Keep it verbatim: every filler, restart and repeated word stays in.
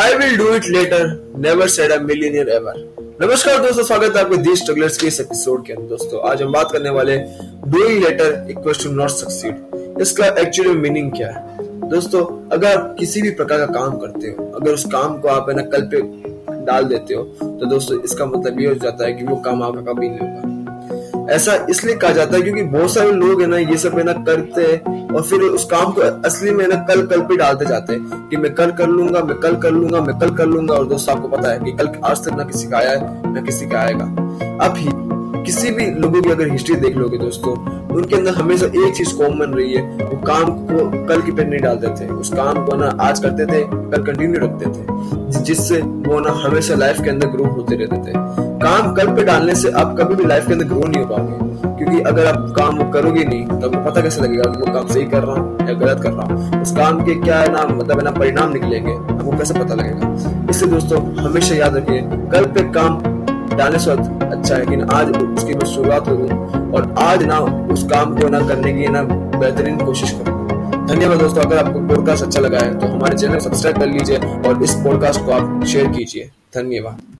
I will do it later, never said a millionaire ever. नमस्कार दोस्तों, स्वागत है आपके दी स्ट्रगलर्स के इस एपिसोड के अंदर। दोस्तों आज हम बात करने वाले doing later equals to not succeed, इसका एक्चुअली मीनिंग क्या है। दोस्तों अगर आप किसी भी प्रकार का काम करते हो, अगर उस काम को आप है ना कल पे डाल देते हो, तो दोस्तों इसका मतलब ये हो जाता है कि वो काम आपका कभी नहीं होगा। ऐसा इसलिए कहा जाता है क्योंकि बहुत सारे लोग है ना ये सब है ना करते हैं और फिर उस काम को असली में ना कल कल पे डालते जाते हैं कि मैं कल कर लूंगा मैं कल कर लूंगा मैं कल कर लूंगा और दोस्तों आपको पता है कि कल आज तक ना किसी का आया है ना किसी का आएगा। अब ही किसी भी लोगों की अगर हिस्ट्री देख लोगे दोस्तों, उनके अंदर हमेशा एक चीज कॉमन रही है, वो काम को कल की पे नहीं डालते थे, उस काम को ना आज करते थे कल कंटिन्यू रखते थे, जिससे वो ना हमेशा लाइफ के अंदर ग्रो होते रहते थे। काम कल पे डालने से आप कभी भी लाइफ के अंदर ग्रो नहीं हो पाओगे, क्योंकि अगर आप काम वो करोगे नहीं तो आपको पता कैसे लगेगा कि वो काम सही कर रहा हूँ या गलत कर रहा हूँ, उस काम के क्या है ना मतलब है ना परिणाम निकलेंगे, आपको कैसे पता लगेगा। इसलिए दोस्तों हमेशा याद रखिए, कल पे काम डालने से अच्छा है कि आज उसकी मैं शुरुआत करूँ और आज ना उस काम को ना करने की ना बेहतरीन कोशिश करो। धन्यवाद दोस्तों, अगर आपको पॉडकास्ट अच्छा लगा है तो हमारे चैनल सब्सक्राइब कर लीजिए और इस पॉडकास्ट को आप शेयर कीजिए। धन्यवाद।